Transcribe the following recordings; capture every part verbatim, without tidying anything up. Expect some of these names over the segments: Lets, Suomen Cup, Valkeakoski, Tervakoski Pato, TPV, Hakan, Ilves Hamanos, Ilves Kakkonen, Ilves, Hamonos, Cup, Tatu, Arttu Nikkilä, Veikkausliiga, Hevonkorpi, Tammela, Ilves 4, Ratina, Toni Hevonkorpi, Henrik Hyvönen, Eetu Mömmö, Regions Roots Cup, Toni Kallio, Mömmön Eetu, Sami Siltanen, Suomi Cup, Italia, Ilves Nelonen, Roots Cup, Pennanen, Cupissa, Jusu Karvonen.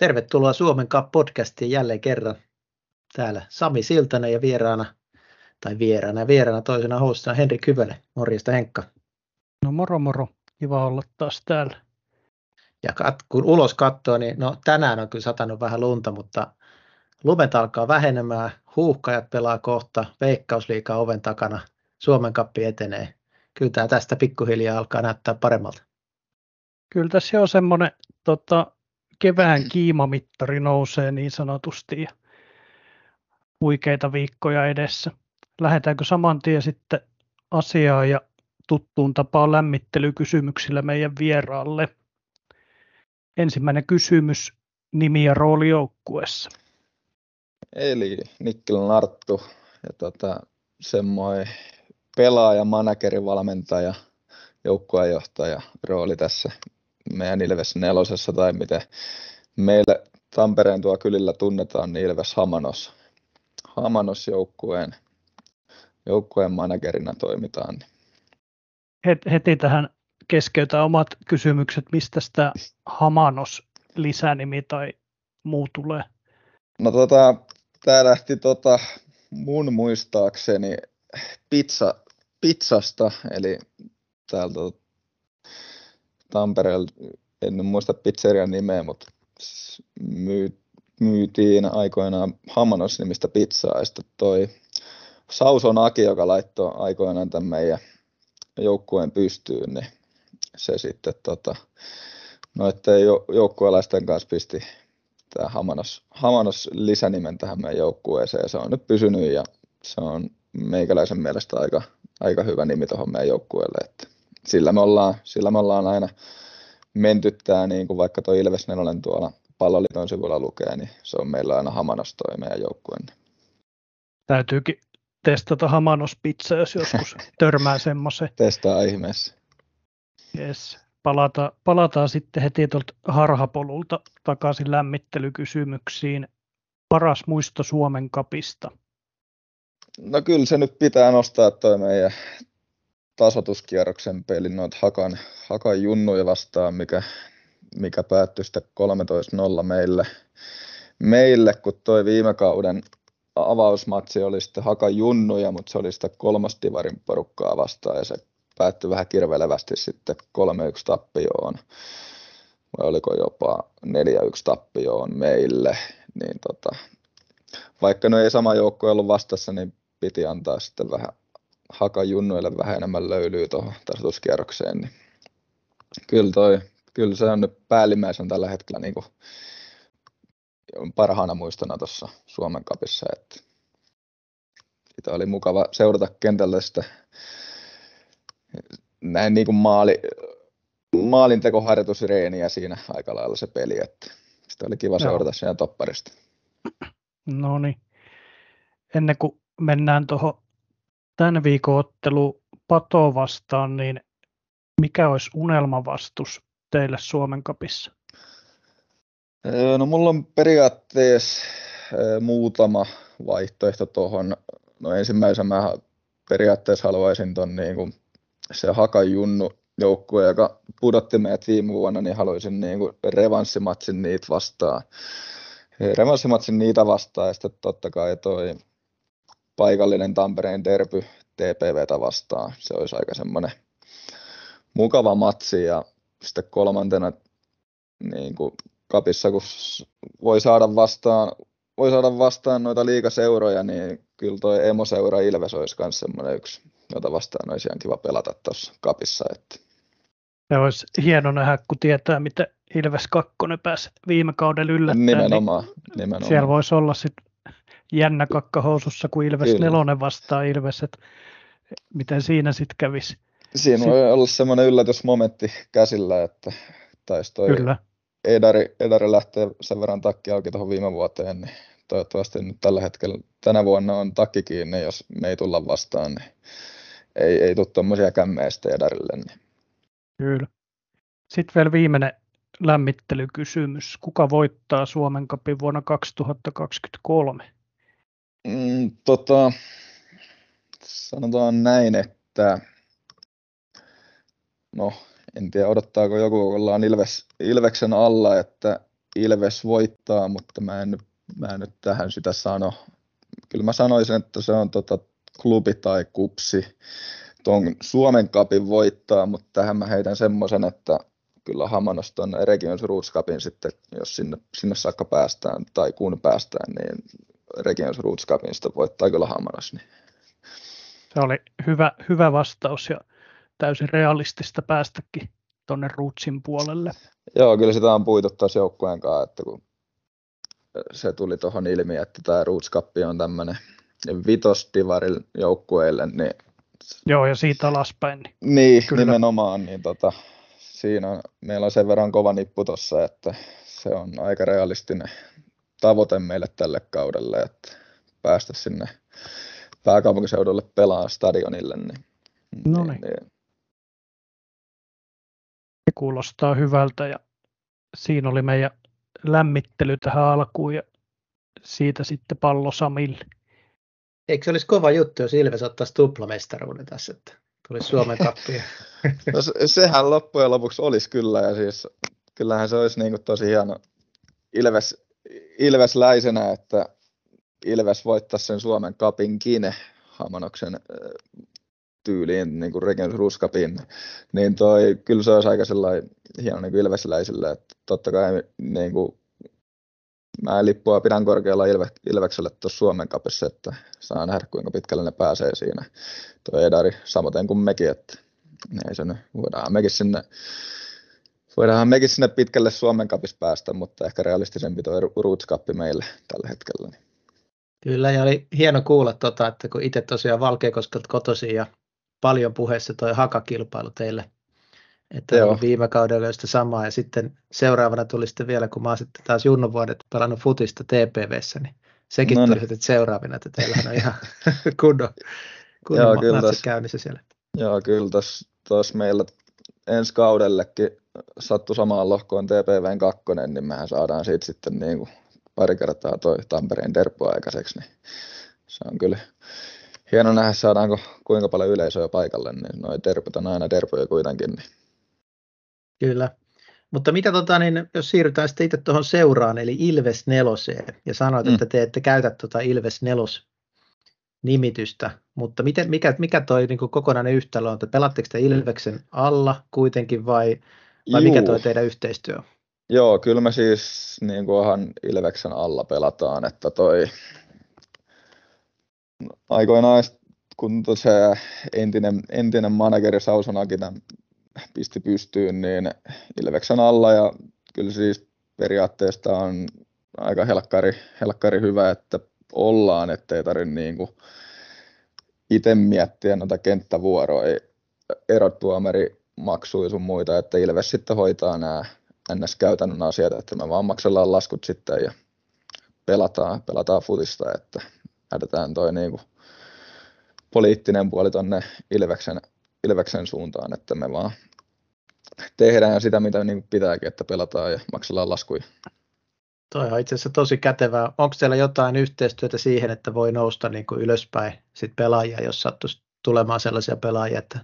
Tervetuloa Suomen Cup-podcastiin jälleen kerran. Täällä Sami Siltanen ja vieraana, tai vieraana vieraana toisena hostina Henrik Hyvönen. Morjesta Henkka. No moro moro, kiva olla taas täällä. Ja kat- kun ulos katsoo, niin no tänään on kyllä satanut vähän lunta, mutta lumet alkaa vähenemään, huuhkajat pelaa kohta, Veikkausliiga oven takana, Suomen Cup etenee. Kyllä tämä tästä pikkuhiljaa alkaa näyttää paremmalta. Kyllä tässä on semmoinen tota, kevään kiimamittari nousee niin sanotusti ja huikeita viikkoja edessä. Lähdetäänkö saman tien sitten asiaan ja tuttuun tapaan lämmittelykysymyksillä meidän vieraalle? Ensimmäinen kysymys, nimi ja rooli joukkueessa. Eli Nikkilän Arttu ja tota, semmoinen pelaaja, manageri, valmentaja, joukkueenjohtaja rooli tässä meidän Ilves Nelosessa tai miten meillä Tampereen tuo kylillä tunnetaan, niin Ilves Hamanos. Hamanos joukkueen, joukkueen managerina toimitaan. Heti tähän keskeytään omat kysymykset, mistä sitä Hamanos lisänimi tai muu tulee? No tota, tää lähti tota mun muistaakseni pizza, pizzasta, eli täältä Tampereelta, en muista pizzerian nimeä, mutta myy, myytiin aikoinaan Hamanos-nimistä pizzaa, ja sitten toi Sauson Aki, joka laittoi aikoinaan tämän meidän joukkueen pystyyn, niin se sitten tota, noitten joukkuelaisten kanssa pisti tämä Hamanos, Hamanos lisänimen tähän meidän joukkueeseen, ja se on nyt pysynyt, ja se on meikäläisen mielestä aika, aika hyvä nimi tuohon meidän joukkueelle, että Sillä me, ollaan, sillä me ollaan aina menty tää, niin kuin vaikka tuo Ilves Nelonen tuolla Palloliiton sivulla lukee, niin se on meillä aina Hamanos toi meidän joukkueen. Täytyykin testata Hamanos-pizza, jos joskus törmää semmoisen. Testaa ihmeessä. Yes. Palata, palataan sitten heti tuolta harhapolulta takaisin lämmittelykysymyksiin. Paras muisto Suomen Cupista? No kyllä se nyt pitää nostaa toi meidän tasoituskierroksen pelin noita Hakan, Hakan junnuja vastaan, mikä, mikä päättyi sitten kolmetoista nolla meille, meille, kun toi viime kauden avausmatsi oli sitten Hakan junnuja, mutta se oli sitten kolmostivarin porukkaa vastaan ja se päättyi vähän kirvelevästi sitten kolme yksi tappioon, vai oliko jopa neljä yksi tappioon meille, niin tota, vaikka ne ei sama joukkue ollut vastassa, niin piti antaa sitten vähän Haka junnuille vähän enemmän löylyy tuohon tasoituskierrokseen, niin kyllä, toi, kyllä se on nyt päällimmäisen tällä hetkellä niin kuin parhaana muistona tuossa Suomen Cupissa, että sitä oli mukava seurata kentällä sitä näin niin kuin maali, maalintekoharjoitusreeniä siinä aika lailla se peli, että sitä oli kiva seurata no. siinä topparista. No niin, ennen kuin mennään tuohon tämän viikon ottelu Patoa vastaan, niin mikä olisi unelmavastus teille Suomen Cupissa? No mulla on periaatteessa muutama vaihtoehto tuohon. No ensimmäisenä mä periaatteessa haluaisin ton niin kuin se Hakan junnu joukkue, joka pudotti meidät viime vuonna, niin haluaisin niin kuin revanssimatsin niitä vastaan. Revanssimatsin niitä vastaan ja sitten totta kai toi paikallinen Tampereen derby T P V:tä vastaan. Se olisi aika semmoinen mukava matsi. Ja sitten kolmantena niin kuin Cupissa, kun voi saada vastaan, voi saada vastaan noita liigaseuroja, niin kyllä toi emoseura Ilves olisi myös semmoinen yksi, jota vastaan olisi ihan kiva pelata tuossa Cupissa. Että se olisi hieno nähdä, kun tietää, miten Ilves Kakkonen pääsi viime kaudella yllättäen. Nimenomaan. Niin nimenomaan. Siellä voisi olla sitten jännä kakka housussa, kun Ilves Kyllä. Nelonen vastaa Ilves, että miten siinä sitten kävisi? Siinä voi sit olla semmoinen yllätysmomentti käsillä, että taisi toi edari, edari lähtee sen verran takki auki tuohon viime vuoteen, niin toivottavasti nyt tällä hetkellä, tänä vuonna on takki kiinni, jos me ei tulla vastaan, niin ei, ei tule tuommoisia kämmeistä edarille. Niin. Kyllä. Sitten vielä viimeinen lämmittelykysymys. Kuka voittaa Suomen Cupin vuonna kaksituhattakaksikymmentäkolme? Mm, tota, sanotaan näin, että no en tiedä odottaako joku, kun ollaan Ilves, Ilveksen alla, että Ilves voittaa, mutta mä en, mä en nyt tähän sitä sano. Kyllä mä sanoisin, että se on tota klubi tai kupsi. Tuon Suomen Cupin voittaa, mutta tähän mä heitän semmoisen, että kyllä Hamanos tuon Regions Roots Cupin sitten, jos sinne, sinne saakka päästään tai kun päästään, niin Regions Roots Cupin sitten voittaa kyllä Hamanos. Niin. Se oli hyvä, hyvä vastaus ja täysin realistista päästäkin tuonne Rootsin puolelle. Joo, kyllä sitä on puitu taas joukkueen kanssa, että kun se tuli tuohon ilmi, että tämä Roots Cup on tämmöinen vitosdivarin joukkueille, niin joo, ja siitä alaspäin. Niin, niin nimenomaan. Niin tota, siinä on, meillä on sen verran kova nippu tuossa, että se on aika realistinen tavoite meille tälle kaudelle, että päästä sinne pääkaupunkiseudulle pelaamaan stadionille. Niin, no niin. Niin. Se kuulostaa hyvältä ja siinä oli meidän lämmittely tähän alkuun ja siitä sitten pallo Samille. Eikö se olisi kova juttu, jos Ilves ottaisi tuplamestaruuden tässä, että tulisi Suomen Cupia? No, sehän loppujen lopuksi olisi kyllä, ja siis kyllähän se olisi niin kuin tosi hieno Ilves, Ilvesläisenä, että Ilves voittaisi sen Suomen Cupinkin Hamanoksen tyyliin, niin kuin Regions Roots Cupin, niin toi, kyllä se olisi aika sellainen hieno niin kuin Ilvesläisille, että totta kai niin kuin mä lippua pidän korkealla Ilvekselle tuossa Suomen Cupissa, että saa nähdä kuinka pitkälle ne pääsee siinä. Tuo edari samoin kuin mekin, että ei se nyt, voidaan mekin sinne, voidaan mekin sinne pitkälle Suomen Cupissa päästä, mutta ehkä realistisempi tuo Roots Cup meille tällä hetkellä. Kyllä, ja oli hieno kuulla, tota, että kun itse tosiaan Valkeakoskelta kotoisin ja paljon puheessa tuo hakakilpailu teille. Että viime kaudella oli sitä samaa ja sitten seuraavana tuli sitten vielä, kun mä oon sitten taas junnon vuodet pelannut futista T P V:ssä, niin sekin no, tuli sitten no. seuraavina, että teillähän on ihan kunnon, kunnon matsit käynnissä siellä. Joo, kyllä tuossa meillä ensi kaudellekin sattui samaan lohkoon T P V:n kakkonen, niin mehän saadaan siitä sitten niin kuin pari kertaa toi Tampereen derppu aikaiseksi, niin se on kyllä hieno nähdä, saadaanko kuinka paljon yleisöä paikalle, niin noi derput on aina derpuja kuitenkin, niin kyllä, mutta mitä tota, niin jos siirrytään sitten itse tuohon seuraan, eli Ilves Neloseen, ja sanoit, mm. että te ette käytä tuota Ilves Nelos-nimitystä, mutta miten, mikä, mikä toi niin kuin kokonainen yhtälö on, että pelatteko te Ilveksen alla kuitenkin, vai, vai mikä toi teidän yhteistyö on? Joo, kyllä me siis niin kuin Ilveksen alla pelataan, että toi aikoinaan, kun se entinen, entinen manageri Sausonakin pisti pystyyn, niin Ilveksen alla, ja kyllä siis periaatteesta on aika helkkari, helkkari hyvä, että ollaan, ettei tarvitse niinku itse miettiä noita kenttävuoroja, erotuomari maksui sun muita, että Ilves sitten hoitaa nämä N S-käytännön asiat, että me vaan maksellaan laskut sitten ja pelataan, pelataan futista, että jätetään toi niinku poliittinen puoli tonne Ilveksen Ilveksen suuntaan, että me vaan tehdään sitä, mitä niin pitääkin, että pelataan ja maksellaan laskuja. Toi on itse asiassa tosi kätevää. Onko teillä jotain yhteistyötä siihen, että voi nousta niin kuin ylöspäin sit pelaajia, jos sattuisi tulemaan sellaisia pelaajia, että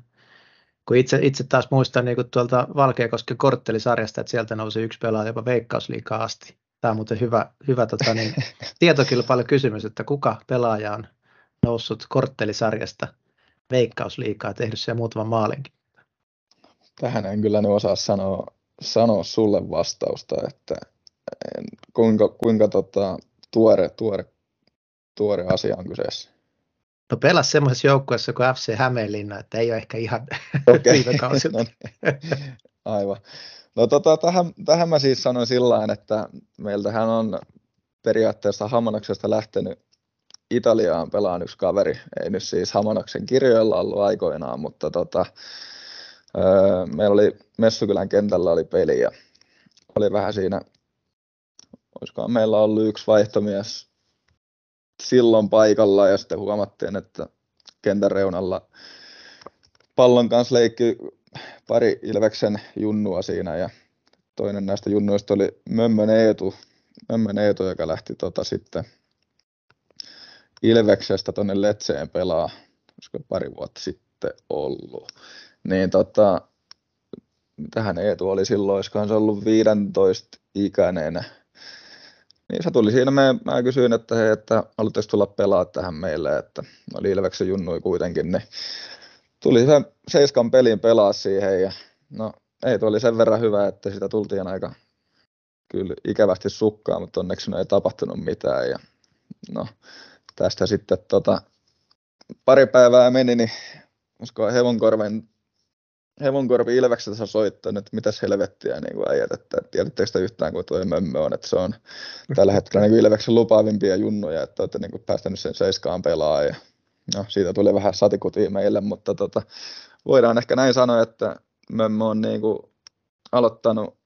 kun itse, itse taas muistan niin kuin tuolta Valkeakosken korttelisarjasta, että sieltä nousi yksi pelaaja jopa Veikkausliigaan asti. Tämä on muuten hyvä, hyvä tota, niin, tietokilpailukysymys, että kuka pelaaja on noussut korttelisarjasta Veikkausliigaa, tehnyt siellä muutaman maalinkin. Tähän en kyllä nyt osaa sanoa, sanoa sulle vastausta, että en, kuinka, kuinka tota, tuore, tuore, tuore asia on kyseessä. No pelasi semmoisessa joukkueessa kuin F C Hämeenlinna, että ei ole ehkä ihan okay. Viime kausilta. No, aivan. No tota, tähän, tähän mä siis sanoin sillain, että meiltähän on periaatteessa Hamanoksesta lähtenyt Italiaan pelaan yksi kaveri, ei nyt siis Hamanoksen kirjoilla ollut aikoinaan, mutta tota, öö, meillä oli Messukylän kentällä oli peli ja oli vähän siinä, olisikohan meillä ollut yksi vaihtomies silloin paikalla ja sitten huomattiin, että kentän reunalla pallon kanssa leikki pari Ilveksen junnua siinä ja toinen näistä junnuista oli Mömmön Eetu, Mömmön Eetu joka lähti tota sitten Ilveksestä tuonne Letseen pelaa, olisiko pari vuotta sitten ollut, niin tota, tähän Eetu oli silloin, olisikohan se ollut viisitoista ikäneenä. Niin se tuli siinä, me, mä kysyin, että hei, että haluatteko tulla pelaa tähän meille, että oli Ilveksen junnui kuitenkin, niin tuli sen Seiskan pelin pelaa siihen ja no ei, tuo oli sen verran hyvä, että sitä tultiin aika kyllä ikävästi sukkaa, mutta onneksi ei tapahtunut mitään ja no tästä sitten tota, pari päivää meni, niin uskoin Hevonkorven Hevonkorpi Ilvekseltä soittanut, että mitäs helvettiä niin kuin äijät, että tiedättekö sitä yhtään kuin tuo Mömmö on, että se on tällä hetkellä niin kuin Ilveksen lupaavimpia junnuja, että olette niin kuin päästänyt sen Seiskaan pelaamaan ja no, siitä tuli vähän satikutia meille, mutta tota, voidaan ehkä näin sanoa, että Mömmö on niin kuin aloittanut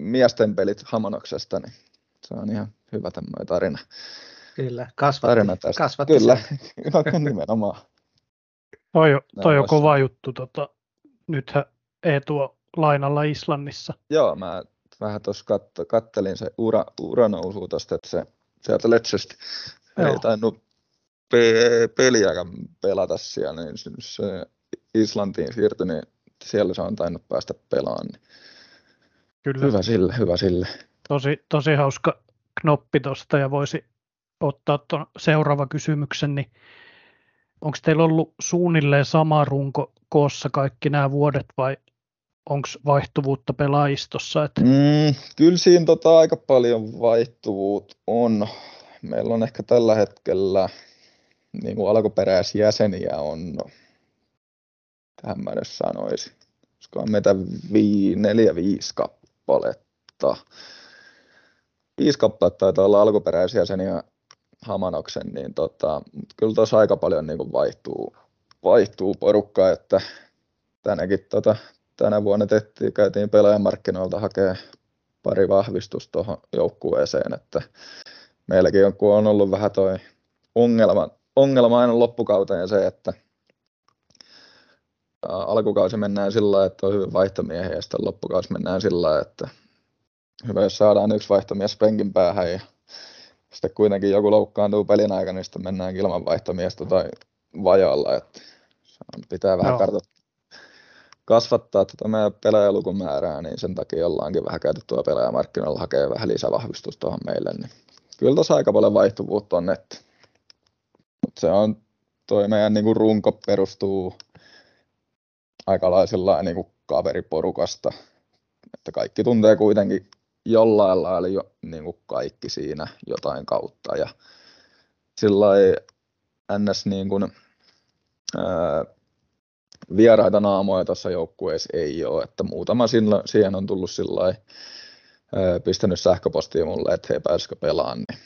miesten pelit Hamanoksesta, niin se on ihan hyvä tämmöinen tarina. Kyllä, kasvatti. Tarina tästä. Kasvatti. Kyllä, nimenomaan. Toi, toi on kova juttu. Tota. Nythän Eetu on lainalla Islannissa. Joo, mä vähän tuossa katso, kattelin se ura, uranousua tuosta, että se sieltä Letsistä ei tainnut pe- peliäkään pelata siellä, niin se Islantiin siirtyi, niin siellä se on tainnut päästä pelaamaan. Niin. Kyllä. Hyvä sille, hyvä sille. Tosi, tosi hauska knoppi tuosta ja voisi ottaa tuon seuraava kysymyksen, niin onko teillä ollut suunnilleen sama runko koossa kaikki nämä vuodet vai onko vaihtuvuutta pelaajistossa? Että... Mm, kyllä siinä tota aika paljon vaihtuvuutta on. Meillä on ehkä tällä hetkellä niin kuin alkuperäisjäseniä on, tähän mä edes sanoisin, olisikohan meitä vii, neljä viisi kappaletta. Viisi kappaletta taitaa olla alkuperäisjäseniä Hamanoksen, niin tota, kyllä tuossa aika paljon niin kuin vaihtuu. Vaihtuu porukka, että tänäkin tota, tänä vuonna tehtiin, käytiin pelaajamarkkinoilta hakee pari vahvistusta tuohon joukkueeseen, että meilläkin on, kun on ollut vähän toi ongelma, ongelma aina loppukauteen se, että alkukausi mennään sillä lailla, että on hyvin vaihtomiehiä ja sitten loppukausi mennään sillä lailla, että hyvä jos saadaan yksi vaihtomies penkin päähän ja sitten kuitenkin joku loukkaantuu pelin aikana, niin sitten mennään ilman vaihtomiestä tai vajalla, että pitää vähän kartoittaa, kasvattaa tätä meidän pelaajalukumäärää, niin sen takia ollaankin vähän käyty tuo pelaajamarkkinoilla hakee vähän lisävahvistusta tuohon meille, niin kyllä tuossa aika paljon vaihtuvuutta on, että mutta se on, toi meidän niinku runko perustuu aikalaisilla niinku kaveriporukasta, että kaikki tuntee kuitenkin jollain lailla jo, niinku kaikki siinä jotain kautta ja sillä lailla ns. Niin kuin, ää, vieraita naamoja tuossa joukkueessa ei ole, että muutama sillä, siihen on tullut sillai, ää, pistänyt sähköpostia mulle, että hei pääsikö pelaan, niin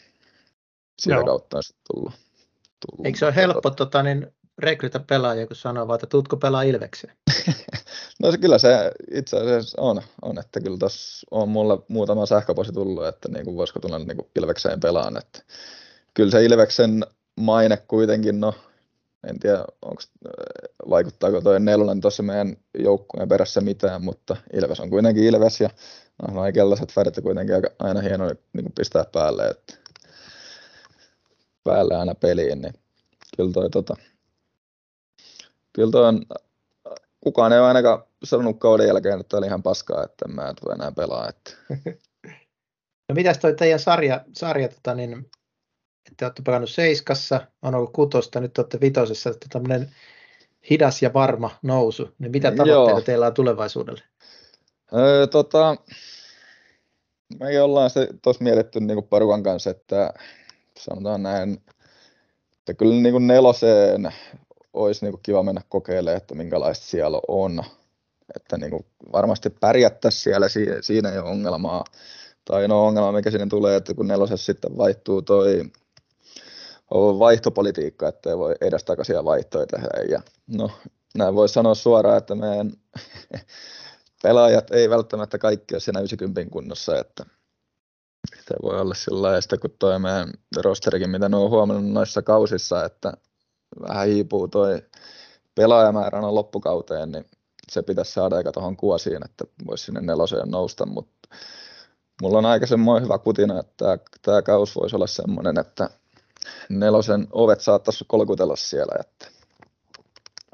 sitä kautta on sitten tullut, tullut. Eikö se ole helppo tota, niin, rekrytä pelaajia, kun sanoo vaan, että tuutko pelaa Ilvekseen? No se, kyllä se itse asiassa on, on että kyllä tuossa on mulle muutama sähköposti tullut, että niin kuin, voisiko tulla niin kuin Ilvekseen pelaan, että kyllä se Ilveksen maine kuitenkin, no en tiedä onks, vaikuttaako toi Nelonen tuossa meidän joukkueen perässä mitään, mutta Ilves on kuitenkin Ilves ja no, aikellaiset värit kuitenkin aika, aina hieno niin pistää päälle, että päälle aina peliin, niin kyllä toi, tota, kyllä toi on, kukaan ei ole ainakaan sanonut kauden jälkeen, että oli ihan paskaa, että mä en tule enää pelaa. Että. No mitäs toi teidän sarja, sarja tota niin... Te olette pelannut Seiskassa, on ollut Kutosta, nyt olette Vitosessa, että tämmöinen hidas ja varma nousu. Niin mitä tavoitteita Joo. teillä on tulevaisuudelle? Öö, tota, mekin ollaan tuossa mietitty niin kuin parukan kanssa, että sanotaan näin, että kyllä niin kuin neloseen olisi niin kuin kiva mennä kokeilemaan, että minkälaista siellä on. Että niin kuin varmasti pärjättäisiin siellä, siinä ei ole ongelmaa. Tai no ongelma, mikä siinä tulee, että kun nelosessa sitten vaihtuu toi vaihtopolitiikka, ettei voi edestakaisia vaihtoja tehdä. Ja no, näin voisi sanoa suoraan, että meidän pelaajat ei välttämättä kaikki ole siinä yhdeksänkymmentä kunnossa, että se voi olla sillä lailla, ja kun toi meidän rosterikin, mitä ne on huomannut noissa kausissa, että vähän hiipuu toi pelaajamääränä loppukauteen, niin se pitäisi saada aika tuohon kuosiin, että voisi sinne neloseen nousta, mutta mulla on aika semmoinen hyvä kutina, että tämä kaus voisi olla semmoinen, että nelosen ovet saattaisi kolkutella siellä. Että.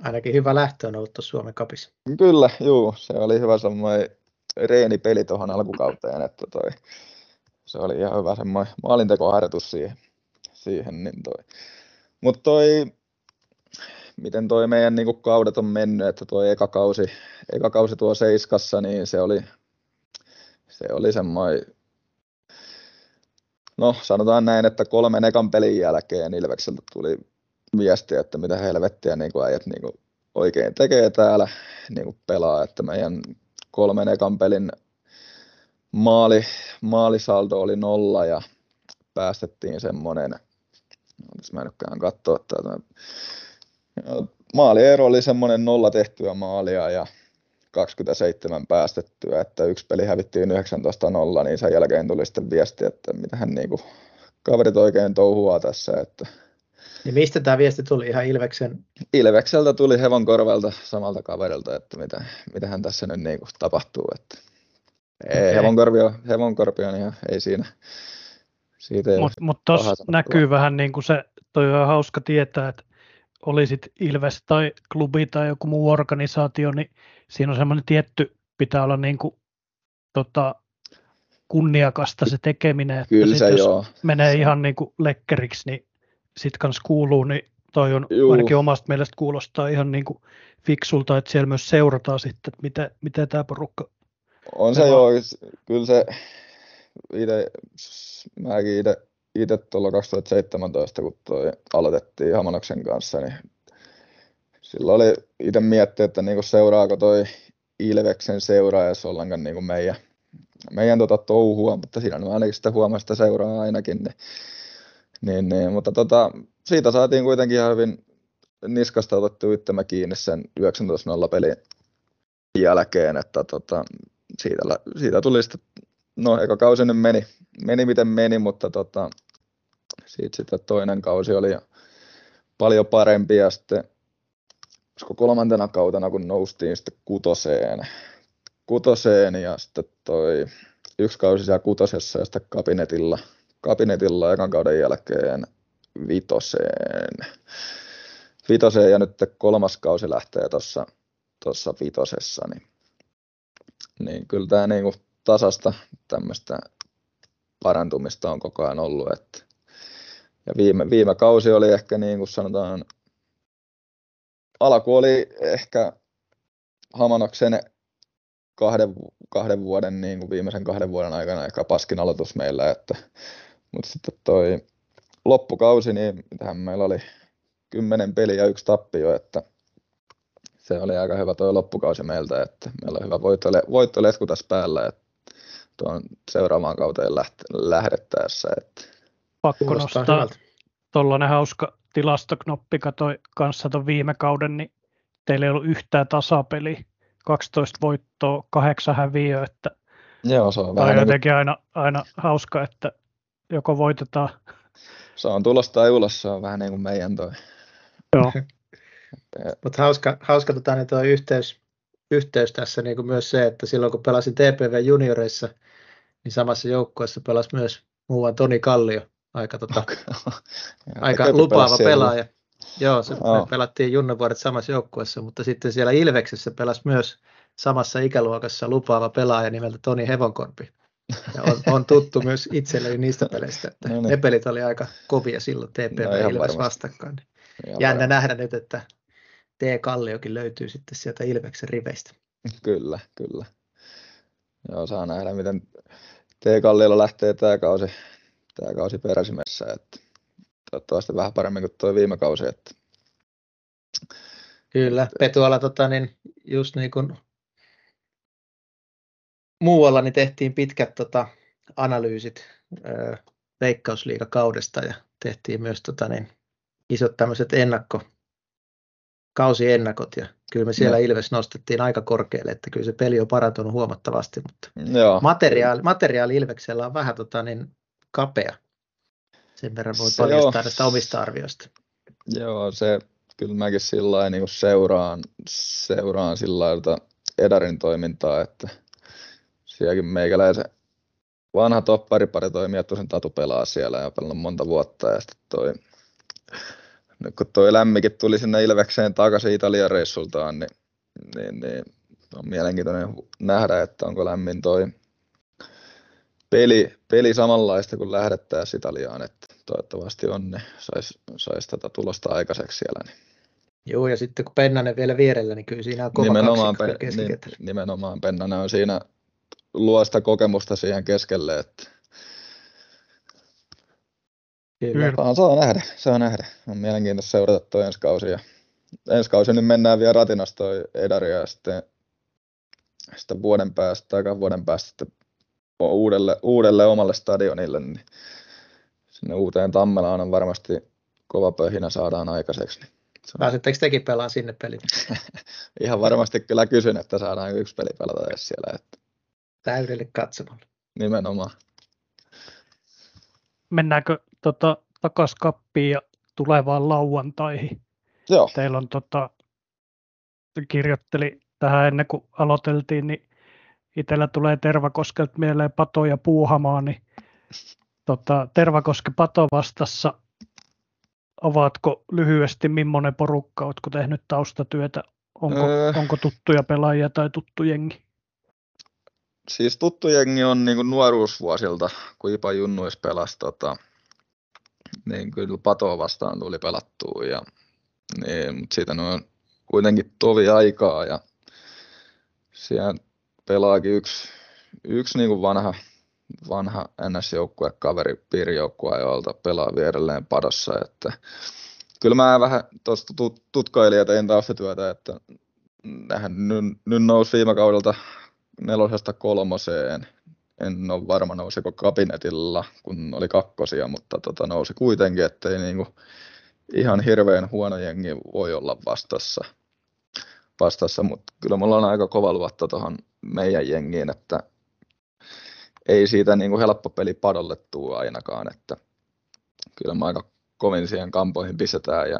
Ainakin hyvä lähtö on ollut tuossa Suomen Cupissa. Kyllä, juu, se oli hyvä semmoinen reenipeli tuohon alkukauteen, että toi se oli ihan hyvä semmoinen maalintekoharjoitus siihen. siihen niin toi. Mut toi, miten toi meidän niinku kaudet on mennyt, että toi eka kausi, eka kausi tuo seiskassa, niin se oli, se oli semmoinen, no sanotaan näin, että kolmen ekan pelin jälkeen Ilvekseltä tuli viestiä, että mitä helvettiä niinku äijät niinku oikein tekee täällä, niinku pelaa, että meidän kolmen ekan pelin maali, maalisaldo oli nolla ja päästettiin semmoinen, mä en nytkään katsoa, että maaliero oli semmoinen nolla tehtyä maalia ja kaksikymmentäseitsemän päästettyä, että yksi peli hävittiin yhdeksäntoista nolla, niin sen jälkeen tuli sitten viesti, että mitähän niinku kaverit oikein touhuaa tässä. Että niin mistä tämä viesti tuli, ihan Ilveksen? Ilvekseltä tuli, Hevonkorvelta, samalta kaverilta, että mitä, mitähän tässä nyt niinku tapahtuu. Että okay. Hevonkorpi on, Hevonkorpi on ihan, ei siinä. Mutta mut tuossa näkyy vähän niin kuin se, toi on hauska tietää, että olisit Ilves tai klubi tai joku muu organisaatio, niin siinä on semmoinen tietty, pitää olla niin kuin, tota, kunniakasta se tekeminen. Kyllä se, jos joo. menee ihan niin kuin lekkeriksi, niin sit kans kuuluu, niin toi on Juu. ainakin omasta mielestä kuulostaa ihan niin kuin fiksulta, että siellä myös seurataan sitten, että mitä, mitä tämä porukka on se joo, kyllä se ite, mäkin ite, ite tuolla kaksituhattaseitsemäntoista, kun toi aloitettiin Hamanoksen kanssa, niin silloin oli ite miettinyt, että niinku seuraako toi Ilveksen seuraaja, jos ollenkaan niinku meidän, meidän tota touhua, mutta siinä on ainakin sitä huomaa, sitä seuraa ainakin. Niin, niin, niin, mutta tota, siitä saatiin kuitenkin ihan hyvin niskasta otettu yttämä kiinni sen yhdeksäntoista nolla pelin jälkeen, että tota, siitä, siitä tuli sitten, no eka kausi nyt meni, meni miten meni, mutta tota, siitä sitten toinen kausi oli paljon parempi ja sitten koska kolmantena kautena, kun noustiin sitten kutoseen, kutoseen ja sitten toi yksi kausi siellä kutosessa ja sitten kabinetilla, kabinetilla ekan kauden jälkeen vitoseen, vitoseen ja nyt kolmas kausi lähtee tuossa tuossa vitosessa, niin, niin kyllä tämä niinku tasasta tämmöistä parantumista on koko ajan ollut. Että ja viime, viime kausi oli ehkä niin kuin sanotaan, alku oli ehkä Hamanoksen kahden, kahden vuoden, niin kuin viimeisen kahden vuoden aikana aika paskin aloitus meillä, että, mutta sitten toi loppukausi, niin mitähän meillä oli kymmenen peliä ja yksi tappio, että se oli aika hyvä tuo loppukausi meiltä, että meillä on hyvä voittoletku tässä päällä, että tuon seuraavaan kauteen lähdettäessä. Että pakko nostaa hyvältä. Tuollainen hauska tilastoknoppi, katsoi kanssa tuon viime kauden, niin teillä ei ollut yhtään tasapeliä, kaksitoista voittoa, kahdeksan häviöä, että joo, se on vähän jotenkin niin aina, aina hauska, että joko voitetaan. Se on tulosta tai ulos, se on vähän niin kuin meidän toi. Joo. Mutta hauska, hauska tota, niin tuo yhteys, yhteys tässä niin kuin myös se, että silloin kun pelasin T P V junioreissa, niin samassa joukkueessa pelasi myös muuan Toni Kallio, aika, tota, aika lupaava pelaaja. Joo, se, oh. me pelattiin junnuvuodet samassa joukkueessa, mutta sitten siellä Ilveksessä pelasi myös samassa ikäluokassa lupaava pelaaja nimeltä Toni Hevonkorpi. Ja on, on tuttu myös itselleni niistä peleistä, että no niin. ne pelit oli aika kovia silloin T P V no, ja Ilves vastakkain. Niin jännä nähdä nyt, että T-Kalliokin löytyy sitten sieltä Ilveksen riveistä. Kyllä, kyllä. Joo, saa nähdä, miten T-Kalliolla lähtee tämä kausi, tämä kausi peräsimessä. Että toivottavasti vähän paremmin kuin tuo viime kausi. Että kyllä, Petualla tota, niin just niin kuin muualla niin tehtiin pitkät tota, analyysit öö, Veikkausliigakaudesta ja tehtiin myös tota, niin, isot tämmöiset ennakko kausiennakot ja kyllä me siellä no. Ilves nostettiin aika korkealle, että kyllä se peli on parantunut huomattavasti, mutta joo. materiaali, materiaali Ilveksellä on vähän tota, niin, kapea. Sen verran voi paljastaa tästä omista arvioista. Joo, se kyllä mäkin sillain, niin seuraan, seuraan sillain, Edarin toimintaa, että sielläkin meikäläisen vanha topparipari toimija, tosin Tatu pelaa siellä ja pelannut monta vuotta ja sitten toi nyt kun tuo lämmikin tuli sinne Ilvekseen takaisin Italian reissultaan, niin, niin, niin on mielenkiintoinen nähdä, että onko lämmin toi peli, peli samanlaista kuin lähdettäisiin Italiaan, että toivottavasti onne saisi sais tätä tulosta aikaiseksi siellä. Niin. Joo, ja sitten kun Pennanen vielä vierellä, niin kyllä siinä on kova nimenomaan kaksikko keskikentällä. Nimenomaan Pennanen on siinä, luo sitä kokemusta siihen keskelle, että kyllä. Saa nähdä, saa nähdä. On mielenkiintoista seurata tuo ensi kausi. Ja ensi kausi nyt mennään vielä Ratinasta toi Edaria ja sitten sitä vuoden päästä tai kahden vuoden päästä sitten uudelle, uudelle omalle stadionille. Niin sinne uuteen Tammelaan on varmasti kova pöhinä saadaan aikaiseksi. Niin pääsettekö tekin pelaamaan sinne peliin? Ihan varmasti kyllä kysyn, että saadaan yksi peli pelata edes siellä. Että täydelle katsomalle. Nimenomaan. Mennäänkö tota, takaisin Cuppiin ja tulevaan lauantaihin? Joo. Teillä on, tota, kirjoitteli tähän ennen kuin aloiteltiin, niin itsellä tulee Tervakoskelta mieleen Pato ja Puuhamaa, niin tota, Tervakoski Pato vastassa. Avaatko lyhyesti, millainen porukka, oletko tehnyt taustatyötä, onko, öö. onko tuttuja pelaajia tai tuttu jengi? Siis tuttu jengi on niin kuin nuoruusvuosilta, kun Ipa junnuissa pelasi, tota, niin kyllä Patoa vastaan tuli pelattua, ja, niin, mutta siitä on kuitenkin tovi aikaa, ja siellä pelaakin yksi, yksi niin kuin vanha, vanha N S-joukkue, kaveri P I R-joukkue, joilta pelaa vierelleen Padossa, että kyllä mä vähän tuosta tutkailin ja tein taustatyötä, että nyt, nyt nousi viime kaudelta nelosesta kolmoseen. En ole varma, nousiko kabinetilla, kun oli kakkosia, mutta tota, nousi kuitenkin, ettei niinku ihan hirveän huono jengi voi olla vastassa. vastassa mutta kyllä mulla on aika kova luotto tuohon meidän jengiin, että ei siitä niinku helppo peli Padolle tule ainakaan. Että kyllä mä aika kovin siihen kampoihin pistetään, ja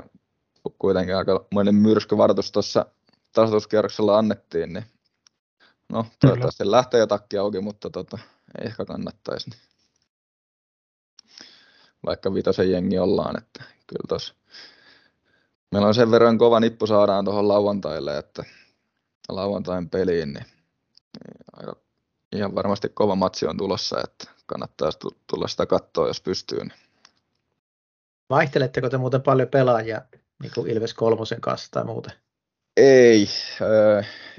kuitenkin aika monen myrskyvartus tuossa tasoituskierroksella annettiin, niin no, toivottavasti kyllä lähtee jo takki auki, mutta tota, ei ehkä kannattaisi. Vaikka vitosen jengi ollaan, että kyllä tos. Meillä on sen verran kova nippu saadaan tuohon lauantaille, että lauantain peliin, niin aika, ihan varmasti kova matsi on tulossa, että kannattaa tulla sitä katsoa, jos pystyy. Niin. Vaihteletteko te muuten paljon pelaajia, niin kuin Ilves kolmosen kanssa tai muuten? Ei,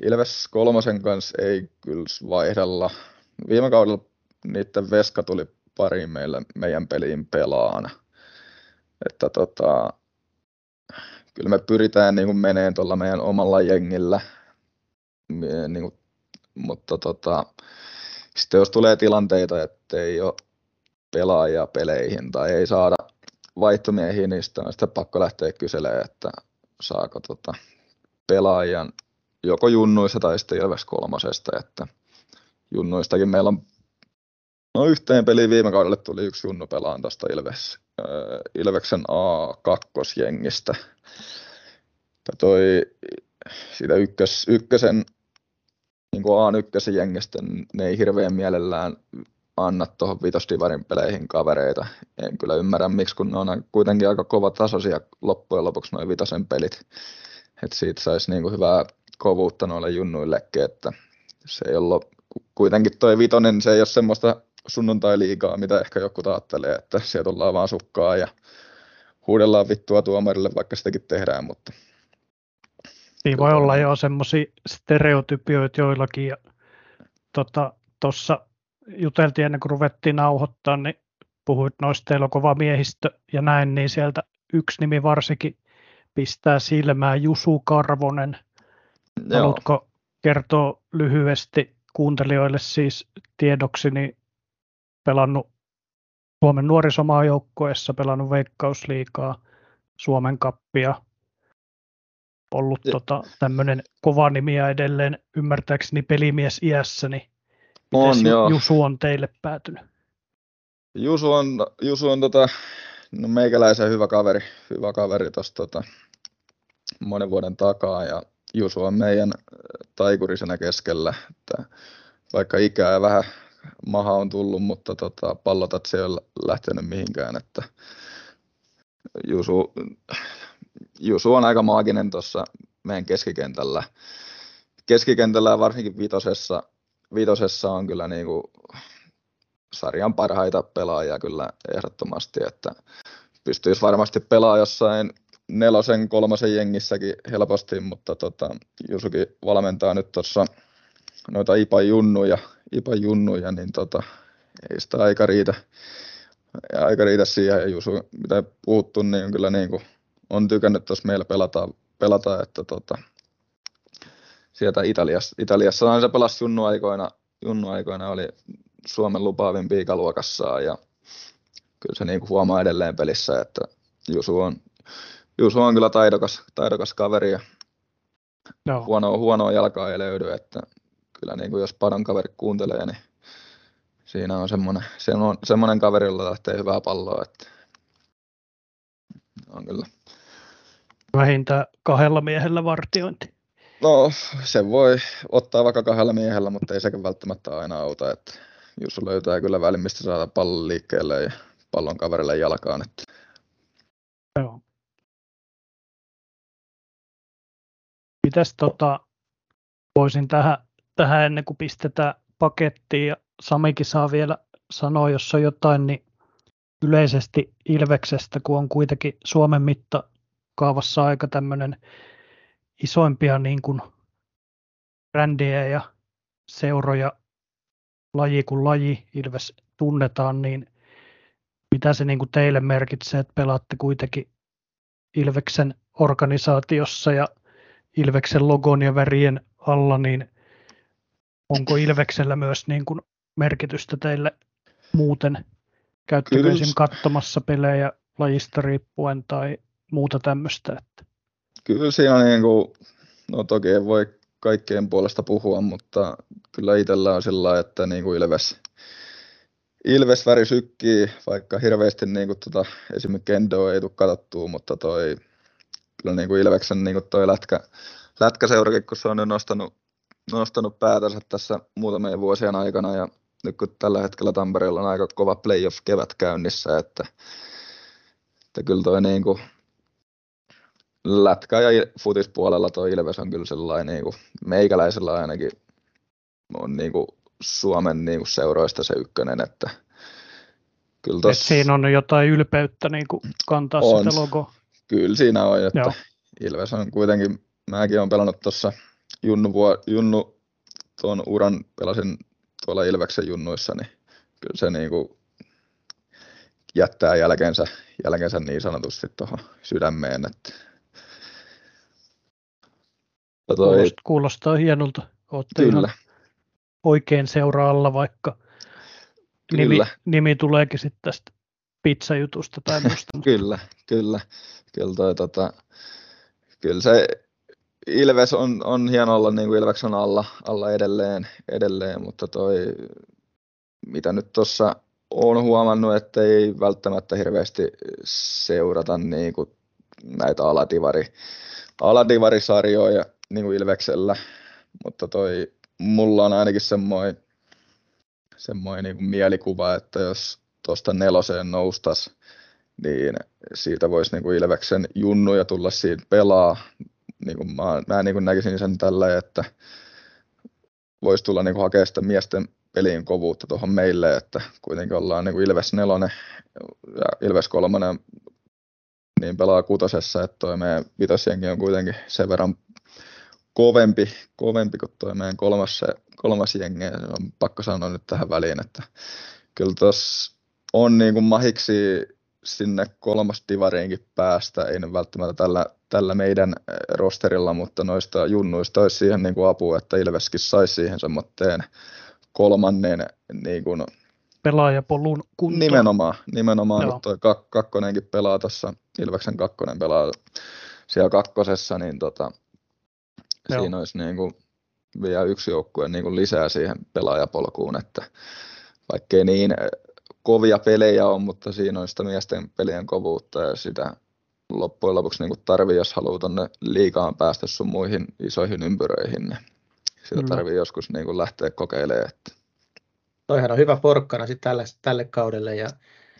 Ilves kolmosen kanssa ei kyllä vaihdella. Viime kaudella niiden Veska tuli pariin meille, meidän peliin pelaana. Että tota, kyllä me pyritään niin kuin meneen tuolla meidän omalla jengillä, niin kuin, mutta tota, sitten jos tulee tilanteita, että ei ole pelaajia peleihin tai ei saada vaihtomiehiä, niin sitten on sitten pakko lähteä kyselemään, että saako tota pelaajan joko junnuissa tai sitten Ilves kolmosesta, että junnuistakin meillä on, no yhteen peliin viime kaudelle tuli yksi junnu pelaan tuosta Ilves, äh, Ilveksen A kaksi-jengistä. Toi siitä ykkös, ykkösen, niin kuin A yksi-jengistä, ne ei hirveän mielellään anna tuohon vitosdivarin peleihin kavereita. En kyllä ymmärrä miksi, kun ne on kuitenkin aika kova tasoisia loppujen lopuksi nuo vitosen pelit. Että siitä saisi niinku hyvää kovuutta noille junnuillekin, että se ei ollut, kuitenkin toi vitonen, se ei ole semmoista sunnuntailiigaa, mitä ehkä joku taattelee, että sieltä ollaan vaan sukkaa ja huudellaan vittua tuomarille, vaikka sitäkin tehdään, mutta siinä voi olla jo semmoisia stereotypioita joillakin, ja tuossa tota, juteltiin ennen kuin ruvettiin nauhoittaa, niin puhuit noista, teillä on kova miehistö ja näin, niin sieltä yksi nimi varsinkin pistää silmään, Jusu Karvonen. Joo. Haluatko kertoa lyhyesti kuuntelijoille siis tiedoksi, niin pelannut Suomen nuorisomaajoukkueessa, pelannut Veikkausliigaa, Suomen Cupia, ollut tota, tämmöinen kova nimi ja edelleen ymmärtääkseni pelimies iässä, niin mites on, Jusu on teille päätynyt? Jusu on, Jusu on tota, no, meikäläisen hyvä kaveri, hyvä kaveri tuossa tota, monen vuoden takaa, ja Jusu on meidän taikurisena keskellä, että vaikka ikää vähän maha on tullut, mutta tota, pallotatsi ei ole lähtenyt mihinkään, että Jusu, Jusu on aika maaginen tuossa meidän keskikentällä, keskikentällä varsinkin vitosessa, vitosessa on kyllä niinku sarjan parhaita pelaajia kyllä ehdottomasti, että pystyisi varmasti pelaamaan jossain nelosen, kolmosen jengissäkin helposti, mutta tota, Jusukin valmentaa nyt tuossa noita I P A-junnuja, I P A-junnuja, niin tota, ei sitä aika riitä, aika riitä siihen, ja Jusu, mitä puhuttu, niin on kyllä niin kuin, on tykännyt tuossa meillä pelata, pelata että tota, sieltä Italiassa, Italiassa aina se pelasi junnuaikoina, junnuaikoina oli Suomen lupaavin piikaluokassaan, ja kyllä se niin kuin huomaa edelleen pelissä, että Jusu on, Jusu on kyllä taidokas, taidokas kaveri, ja no. huonoa, huonoa jalkaa ei löydy, että kyllä niin kuin jos Padon kaveri kuuntelee, niin siinä on semmoinen, semmoinen kaveri, jolla lähtee hyvää palloa, että on kyllä. Vähintään kahdella miehellä vartiointi. No, sen voi ottaa vaikka kahdella miehellä, mutta ei sekin välttämättä aina auta, että Jussu löytää kyllä välin, mistä saada pallon liikkeelle ja pallon kaverille jalkaan. Että. Joo. Mitäs tota, voisin tähän, tähän ennen kuin pistetään pakettiin ja Samikin saa vielä sanoa, jos on jotain, niin yleisesti Ilveksestä, kun on kuitenkin Suomen mittakaavassa aika tämmöinen isoimpia niin kuin brändejä ja seuroja, laji kuin laji, Ilves tunnetaan, niin mitä se niin kuin teille merkitsee, että pelaatte kuitenkin Ilveksen organisaatiossa ja Ilveksen logon ja värien alla, niin onko Ilveksellä myös niin kuin merkitystä teille muuten? Käyttekö esim. katsomassa pelejä lajista riippuen tai muuta tämmöistä? Että? Kyllä siinä niin kuin, no toki ei voi kaikkien puolesta puhua, mutta kyllä itsellä on sillä, että niin kuin Ilves, Ilves väri sykkii, vaikka hirveästi niin kuin tota, esimerkiksi Kendoa ei tule katsottua, mutta toi, kyllä niin kuin Ilveksen niin kuin toi lätkä, lätkäseurakin, kun se on nyt nostanut, nostanut päätänsä tässä muutamien vuosien aikana ja nyt kun tällä hetkellä Tampereella on aika kova playoff-kevät käynnissä, että, että kyllä toi niin kuin lätkä- ja futispuolella toi Ilves on kyllä sellainen, niin kuin meikäläisellä ainakin on niin kuin Suomen niin kuin seuroista se ykkönen, että kyllä tossa et siinä on jotain ylpeyttä niin kuin kantaa on sitä logoa. Kyllä siinä on, että joo. Ilves on kuitenkin, mäkin olen pelannut tuossa junnu, junnu tuon uran pelasin tuolla Ilveksen junnuissa, niin kyllä se niin kuin jättää jälkeensä, jälkeensä niin sanotusti tuohon sydämeen. Että toi kuulostaa hienolta. Ootte kyllä oikein seura alla, vaikka nimi, nimi tuleekin sitten tästä pizzajutusta tai musta. Kyllä, kyllä. Kyllä, toi, tota, kyllä se Ilves on, on hieno olla niin kuin Ilveksen alla, alla edelleen, edelleen, mutta toi, mitä nyt tuossa olen huomannut, että ei välttämättä hirveästi seurata niin kuin näitä aladivari, aladivarisarjoja niin kuin Ilveksellä, mutta toi, mulla on ainakin semmoinen semmoi niin kuin mielikuva, että jos tuosta neloseen noustas, niin siitä voisi niin kuin Ilveksen junnuja tulla siinä pelaa. Niin kuin mä, mä niin kuin näkisin sen tällä, että voisi tulla niin kuin hakea sitä miesten pelin kovuutta tuohon meille, että kuitenkin ollaan niin kuin Ilves Nelonen ja Ilves Kolmonen niin pelaa kutosessa, että toi meidän vitosjenkin on kuitenkin sen verran kovempi, kovempi kuin toi meidän kolmas, kolmas jengi, ja on pakko sanoa nyt tähän väliin, että kyllä tuossa on niin kuin mahiksi sinne kolmas divariinkin päästä, ei nyt välttämättä tällä, tällä meidän rosterilla, mutta noista junnuista olisi siihen niin kuin apua, että Ilveskin saisi siihen semmoitteen kolmannen niin kuin pelaajapolun kuntoon. Nimenomaan, nimenomaan kun toi kak, kakkonenkin pelaa tuossa, Ilveksen kakkonen pelaa siellä kakkosessa, niin tota, siinä olisi niin kuin vielä yksi joukkue niin kuin lisää siihen pelaajapolkuun, että vaikkei niin kovia pelejä on, mutta siinä on sitä miesten pelien kovuutta ja sitä loppujen lopuksi niin tarvii, jos haluaa tuonne liigaan päästä sun muihin isoihin ympyröihin, niin sitä mm. tarvii joskus niin lähteä kokeilemaan. Toihan on hyvä porkkana sit tälle, tälle kaudelle ja,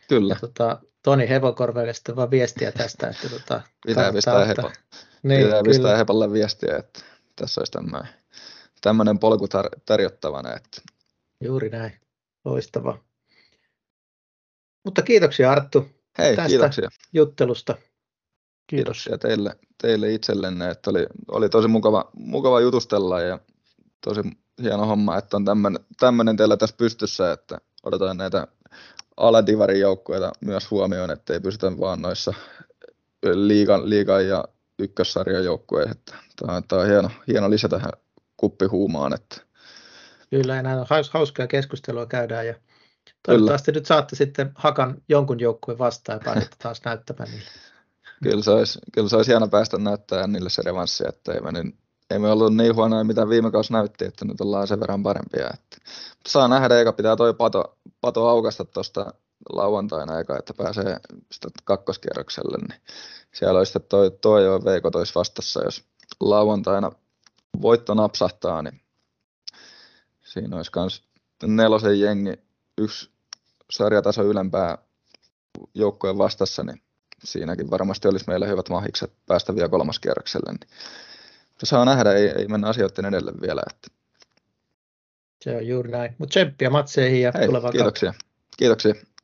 kyllä. ja tota, Toni Hevonkorvelle sitten vaan viestiä tästä. Että, tota, pitää pistää, hepo, niin, pitää pistää Hepolle viestiä, että tässä olisi tämmöinen, tämmöinen polku tar- tarjottavana. Että. Juuri näin, loistavaa. Mutta kiitoksia Arttu Hei, tästä kiitoksia. juttelusta. Kiitos. Kiitoksia teille, teille itsellenne, että oli, oli tosi mukava, mukava jutustella ja tosi hieno homma, että on tämmöinen teillä tässä pystyssä, että odotetaan näitä aladivarin joukkueita myös huomioon, ettei pysytä vaan noissa liigan, liigan ja ykkössarjan joukkueissa. Tämä, tämä on hieno, hieno lisä tähän kuppihuumaan. Että. Kyllä, ja näin on hauskaa keskustelua käydään ja toivottavasti Kyllä. nyt saatte sitten Hakan jonkun joukkueen vastaan ja pääsette taas näyttämään niille. Kyllä se olisi, kyllä se olisi hieno päästä näyttämään niille se revanssi, että ei me, niin, ei me ollut niin huonoja, mitä viime kausi näytti, että nyt ollaan sen verran parempia. Että saa nähdä, eikä pitää toi pato, pato aukasta tuosta lauantaina eikä, että pääsee sitä kakkoskierrokselle. Niin siellä olisi sitten toi, toi jo Veiko tois vastassa, jos lauantaina voitto napsahtaa, niin siinä olisi myös nelosen jengi yksi sarjataso ylempää joukkojen vastassa, niin siinäkin varmasti olisi meillä hyvät mahikset päästä vielä kolmaskierrokselle. Niin saa nähdä, ei, ei mennä asioiden edelle vielä. Että. Se on juuri näin. Mutta tsemppiä matseihin ja Hei, tulevaan kiitoksia. Kautta. Kiitoksia.